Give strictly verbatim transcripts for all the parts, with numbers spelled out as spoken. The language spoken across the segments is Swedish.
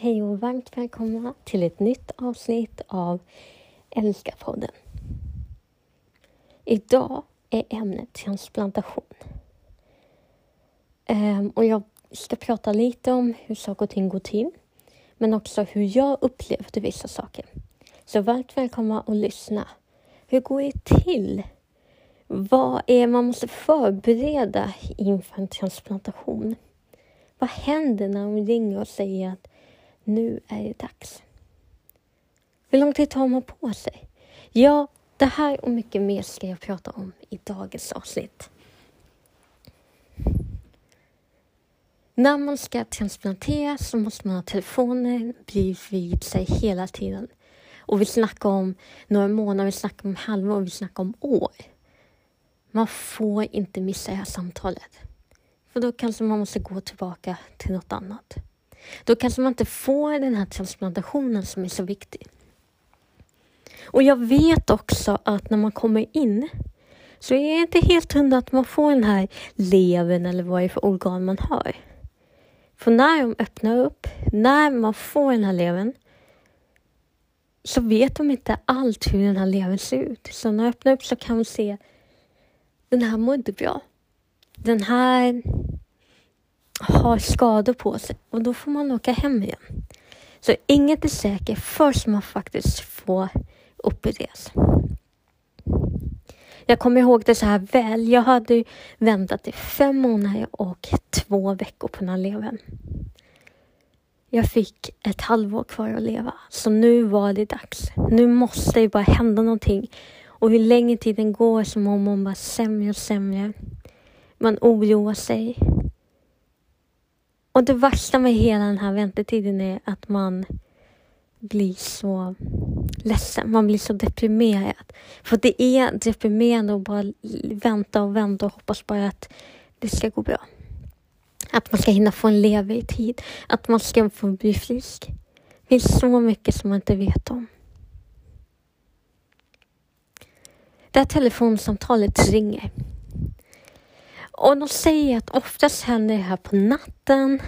Hej och varmt välkomna till ett nytt avsnitt av Älska-podden. Idag är ämnet transplantation. Ehm, och jag ska prata lite om hur saker och ting går till. Men också hur jag upplevde vissa saker. Så varmt välkomna och lyssna. Hur går det till? Vad är man måste förbereda inför en transplantation? Vad händer när de ringer och säger att nu är det dags? Hur lång tid tar man på sig? Ja, det här och mycket mer ska jag prata om i dagens avsnitt. När man ska transplanteras så måste man ha telefonen bredvid sig hela tiden. Och vi snackar om några månader, vi snackar om halvår, vi snackar om år. Man får inte missa det här samtalet. För då kanske man måste gå tillbaka till något annat. Då kanske man inte får den här transplantationen som är så viktig. Och jag vet också att när man kommer in så är det inte helt hundra att man får den här levern eller vad det är för organ man har. För när de öppnar upp, när man får den här levern, så vet de inte allt hur den här levern ser ut. Så när de öppnar upp så kan de se, den här mår inte bra. Den här har skador på sig och då får man åka hem igen. Så inget är säkert förrän man faktiskt får opereras. Jag kommer ihåg det så här väl. Jag hade väntat i fem månader och två veckor på den här levern. Jag fick ett halvår kvar att leva. Så nu var det dags. Nu måste det bara hända någonting. Och hur länge tiden går så mår man bara sämre och sämre. Man oroar sig. Och det värsta med hela den här väntetiden är att man blir så ledsen. Man blir så deprimerad. För det är deprimerande att bara vänta och vänta och hoppas bara att det ska gå bra. Att man ska hinna få en lever i tid. Att man ska få bli frisk. Det finns så mycket som man inte vet om. Det här telefonsamtalet ringer. Och de säger att oftast händer det här på natten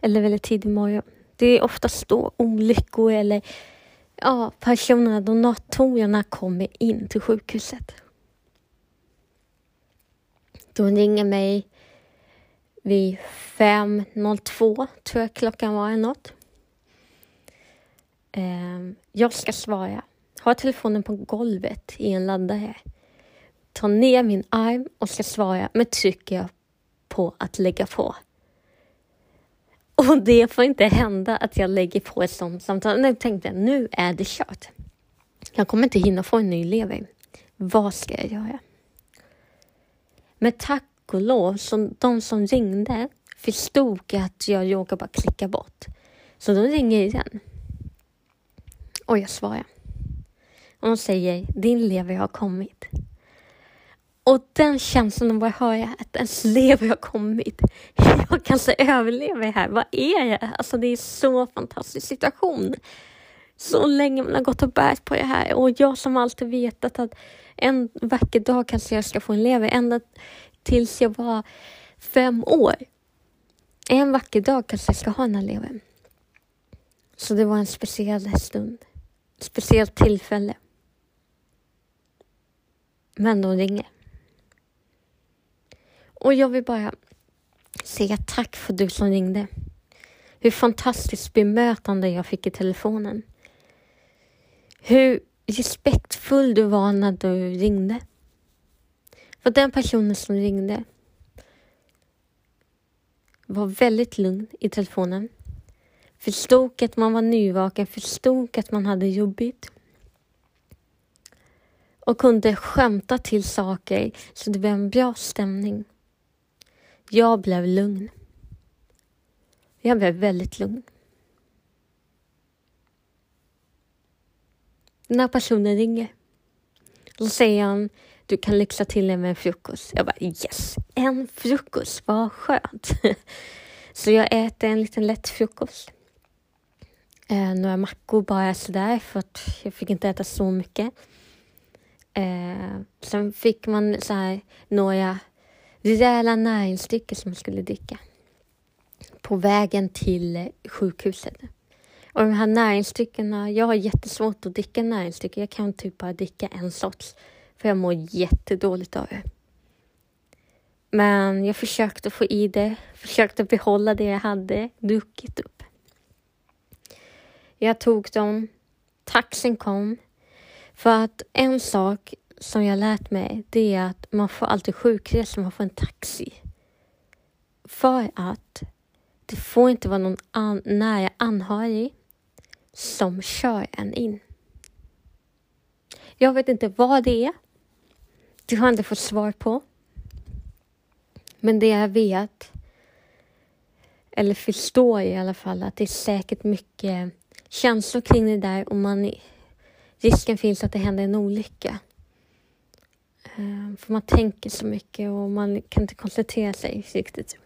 eller väldigt tidig morgon. Det är oftast då olyckor eller ja, personerna, donatorerna kommer in till sjukhuset. Då ringer mig vid fem noll två, tror jag klockan var eller något. Jag ska svara. Har telefonen på golvet i en laddare. Tar ner min arm och ska svara. Men trycker jag på att lägga på. Och det får inte hända att jag lägger på ett sånt samtal. Nu tänkte jag, nu är det kört. Jag kommer inte hinna få en ny lever. Vad ska jag göra? Men tack och lov, som de som ringde förstod att jag råkade bara klicka bort. Så de ringer igen. Och jag svarar. Och de säger, din lever har kommit. Och den känslan av att höra att ens lever har kommit. Jag kanske överlever här. Vad är det? Alltså det är en så fantastisk situation. Så länge man har gått och bärt på det här. Och jag som alltid vetat att en vacker dag kanske jag ska få en lever. Ända tills jag var fem år. En vacker dag kanske jag ska ha en lever. Så det var en speciell stund. Ett speciellt tillfälle. Men de ringer. Och jag vill bara säga tack för du som ringde. Hur fantastiskt bemötande jag fick i telefonen. Hur respektfull du var när du ringde. För den personen som ringde var väldigt lugn i telefonen. Förstod att man var nyvaken. Förstod att man hade jobbigt. Och kunde skämta till saker så det blev en bra stämning. Jag blev lugn. Jag blev väldigt lugn. Den här personen ringer. Då säger han, du kan lyxa till dig med en frukost. Jag bara, yes, en frukost, vad skönt. Så jag äter en liten lätt frukost. Eh, några mackor bara sådär för att jag fick inte äta så mycket. Eh, sen fick man så här några rejäla näringsdrycker som man skulle dricka på vägen till sjukhuset. Och de här näringsdryckerna, jag har jättesvårt att dricka näringsdrycker. Jag kan typ bara dricka en sorts, för jag mår jättedåligt av det. Men jag försökte få i det, försökte behålla det jag hade druckit upp. Jag tog dem, taxen kom. För att en sak som jag lärt mig, det är att man får alltid sjukresa, man får en taxi. För att det får inte vara någon an- nära anhörig som kör en in. Jag vet inte vad det är. Det har jag inte fått svar på. Men det jag vet, eller förstår i alla fall, att det är säkert mycket känslor kring det där. Och man, risken finns att det händer en olycka. För man tänker så mycket och man kan inte koncentrera sig riktigt.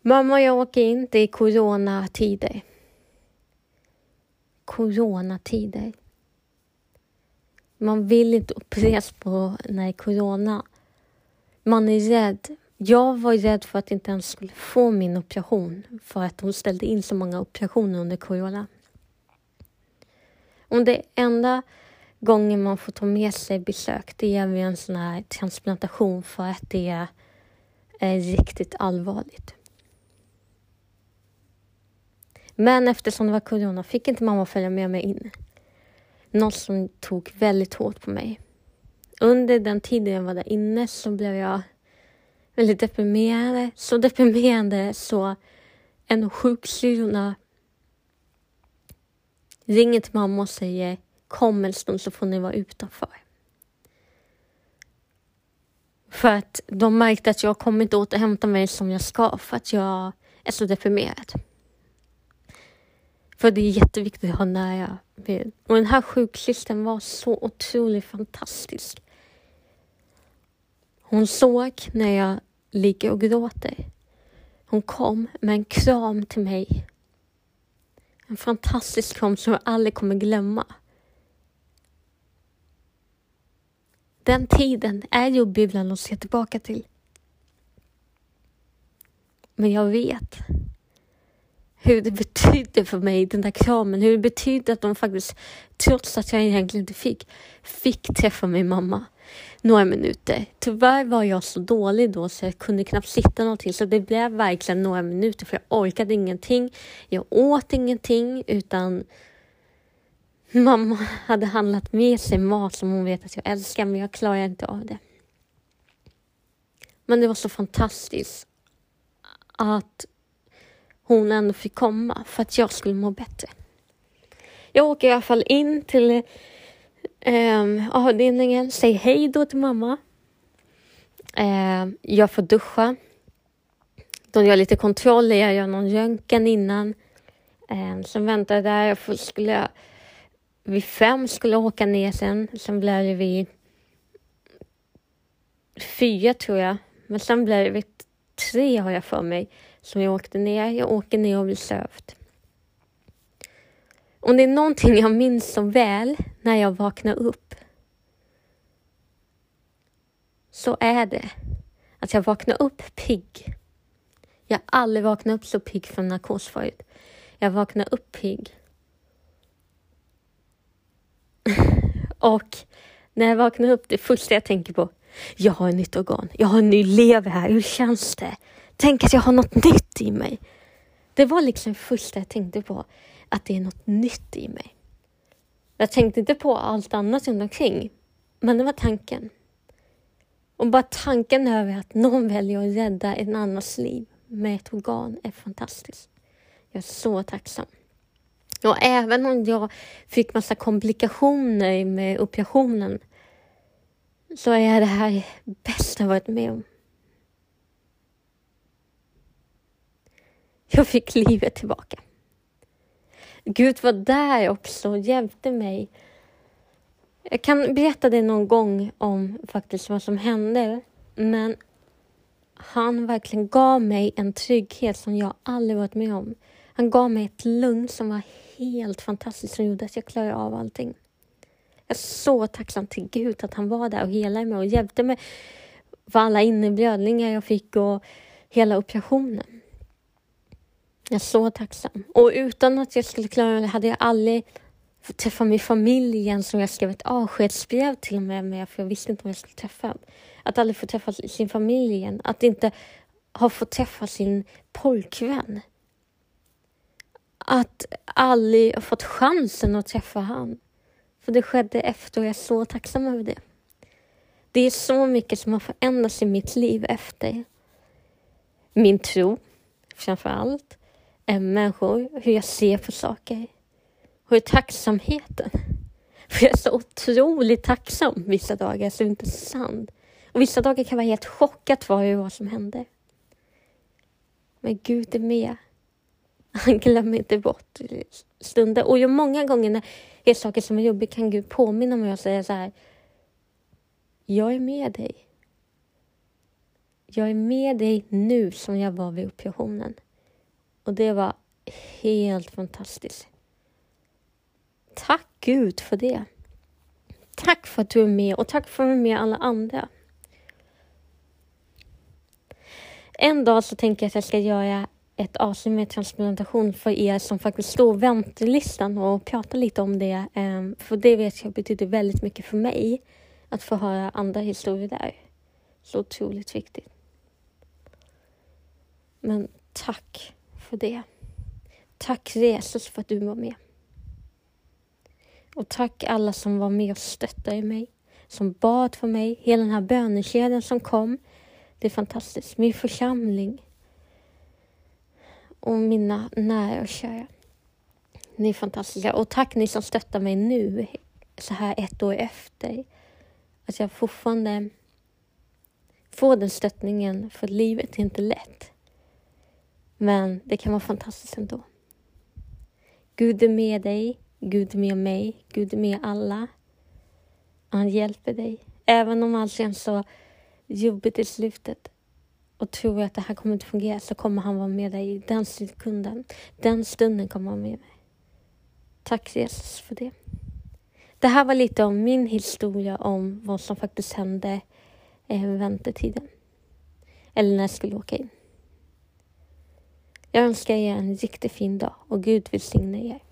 Mamma och jag åker in, det är coronatider. Coronatider. Man vill inte opereras på när det är corona. Man är rädd. Jag var rädd för att inte ens skulle få min operation. För att hon ställde in så många operationer under corona. Och det enda gången man får ta med sig besök, det är vid en sån här transplantation. För att det är riktigt allvarligt. Men eftersom det var corona fick inte mamma följa med mig in. Något som tog väldigt hårt på mig. Under den tiden jag var där inne så blev jag väldigt deprimerad. Så deprimerande så en av sjuksyrorna ringer till mamma och säger: kom en stund så får ni vara utanför. För att de märkte att jag kommer inte återhämta mig som jag ska för att jag är så deprimerad. För det är jätteviktigt att ha nära vid. Och den här sjuksystern var så otroligt fantastisk. Hon såg när jag ligger och gråter. Hon kom med en kram till mig. En fantastisk kram som jag aldrig kommer glömma. Den tiden är jobbig ibland att se tillbaka till. Men jag vet hur det betyder för mig, den där kramen. Hur det betyder att de faktiskt, trots att jag egentligen inte fick, fick träffa min mamma några minuter. Tyvärr var jag så dålig då så jag kunde knappt sitta någonting. Så det blev verkligen några minuter för jag orkade ingenting. Jag åt ingenting utan mamma hade handlat med sig mat som hon vet att jag älskar. Men jag klarade inte av det. Men det var så fantastiskt att hon ändå fick komma för att jag skulle må bättre. Jag åker i alla fall in till eh, avdelningen. Säger hej då till mamma. Eh, jag får duscha. De gör lite kontroller. Jag gör någon röntgen innan. Eh, sen väntar jag där. Jag får, skulle jag, vid fem skulle jag åka ner sen. Sen blev det vid fyra tror jag. Men sen blev det vid tre har jag för mig. Som jag åkte ner. Jag åker ner och blir sövd. Och det är någonting jag minns så väl. När jag vaknar upp. Så är det. Att jag vaknar upp pigg. Jag har aldrig vaknat upp så pigg från narkos förut. Jag vaknar upp pigg. Och när jag vaknar upp. Det första jag tänker på. Jag har ett nytt organ. Jag har en ny lever här. Hur känns det? Tänk att jag har något nytt i mig. Det var liksom första jag tänkte på. Att det är något nytt i mig. Jag tänkte inte på allt annat runt omkring. Men det var tanken. Och bara tanken över att någon väljer att rädda en annans liv. Med ett organ är fantastiskt. Jag är så tacksam. Och även om jag fick massa komplikationer med operationen. Så är det här bästa jag varit med om. Jag fick livet tillbaka. Gud var där också och hjälpte mig. Jag kan berätta det någon gång om faktiskt vad som hände. Men han verkligen gav mig en trygghet som jag aldrig varit med om. Han gav mig ett lugn som var helt fantastiskt som gjorde att jag klarade av allting. Jag är så tacksam till Gud att han var där och helade mig och hjälpte mig. För alla inneblödningar jag fick och hela operationen. Jag är så tacksam. Och utan att jag skulle klara det hade jag aldrig träffat min familj igen, som jag skrev ett avskedsbrev till mig med, för jag visste inte om jag skulle träffa. Att aldrig få träffa sin familj igen. Att inte ha fått träffa sin pojkvän. Att aldrig ha fått chansen att träffa han. För det skedde efter, och jag är så tacksam över det. Det är så mycket som har förändrats i mitt liv efter. Min tro, framför allt. Människor, hur jag ser på saker. Hur är tacksamheten? För jag är så otroligt tacksam vissa dagar, så det är inte sant. Och vissa dagar kan vara helt chockad vad vad som händer. Men Gud är med. Han glömmer inte bort stunder. Och ju många gånger när det är saker som är jobbiga kan Gud påminna mig och säga så här: jag är med dig. Jag är med dig nu som jag var vid operationen. Och det var helt fantastiskt. Tack Gud för det. Tack för att du är med, och tack för att du är med alla andra. En dag så tänker jag att jag ska göra ett avsnitt med transplantation för er som faktiskt står på väntelistan, och prata lite om det. För det vet jag betyder väldigt mycket för mig. Att få höra andra historier där. Så otroligt viktigt. Men tack för det. Tack Jesus för att du var med. Och tack alla som var med och stöttade mig. Som bad för mig. Hela den här bönekedjan som kom. Det är fantastiskt. Min församling. Och mina nära och kära. Ni är fantastiska. Och tack ni som stöttar mig nu. Så här ett år efter. Att jag fortfarande får den stöttningen. För livet är inte lätt. Men det kan vara fantastiskt ändå. Gud är med dig. Gud är med mig. Gud är med alla. Han hjälper dig. Även om allt känns så jobbigt i slutet. Och tror att det här kommer inte fungera. Så kommer han vara med dig i den sekunden. Den stunden kommer han vara med mig. Tack Jesus för det. Det här var lite om min historia om vad som faktiskt hände i väntetiden. Eller när jag skulle åka in. Jag önskar er en riktigt fin dag, och Gud välsigne er.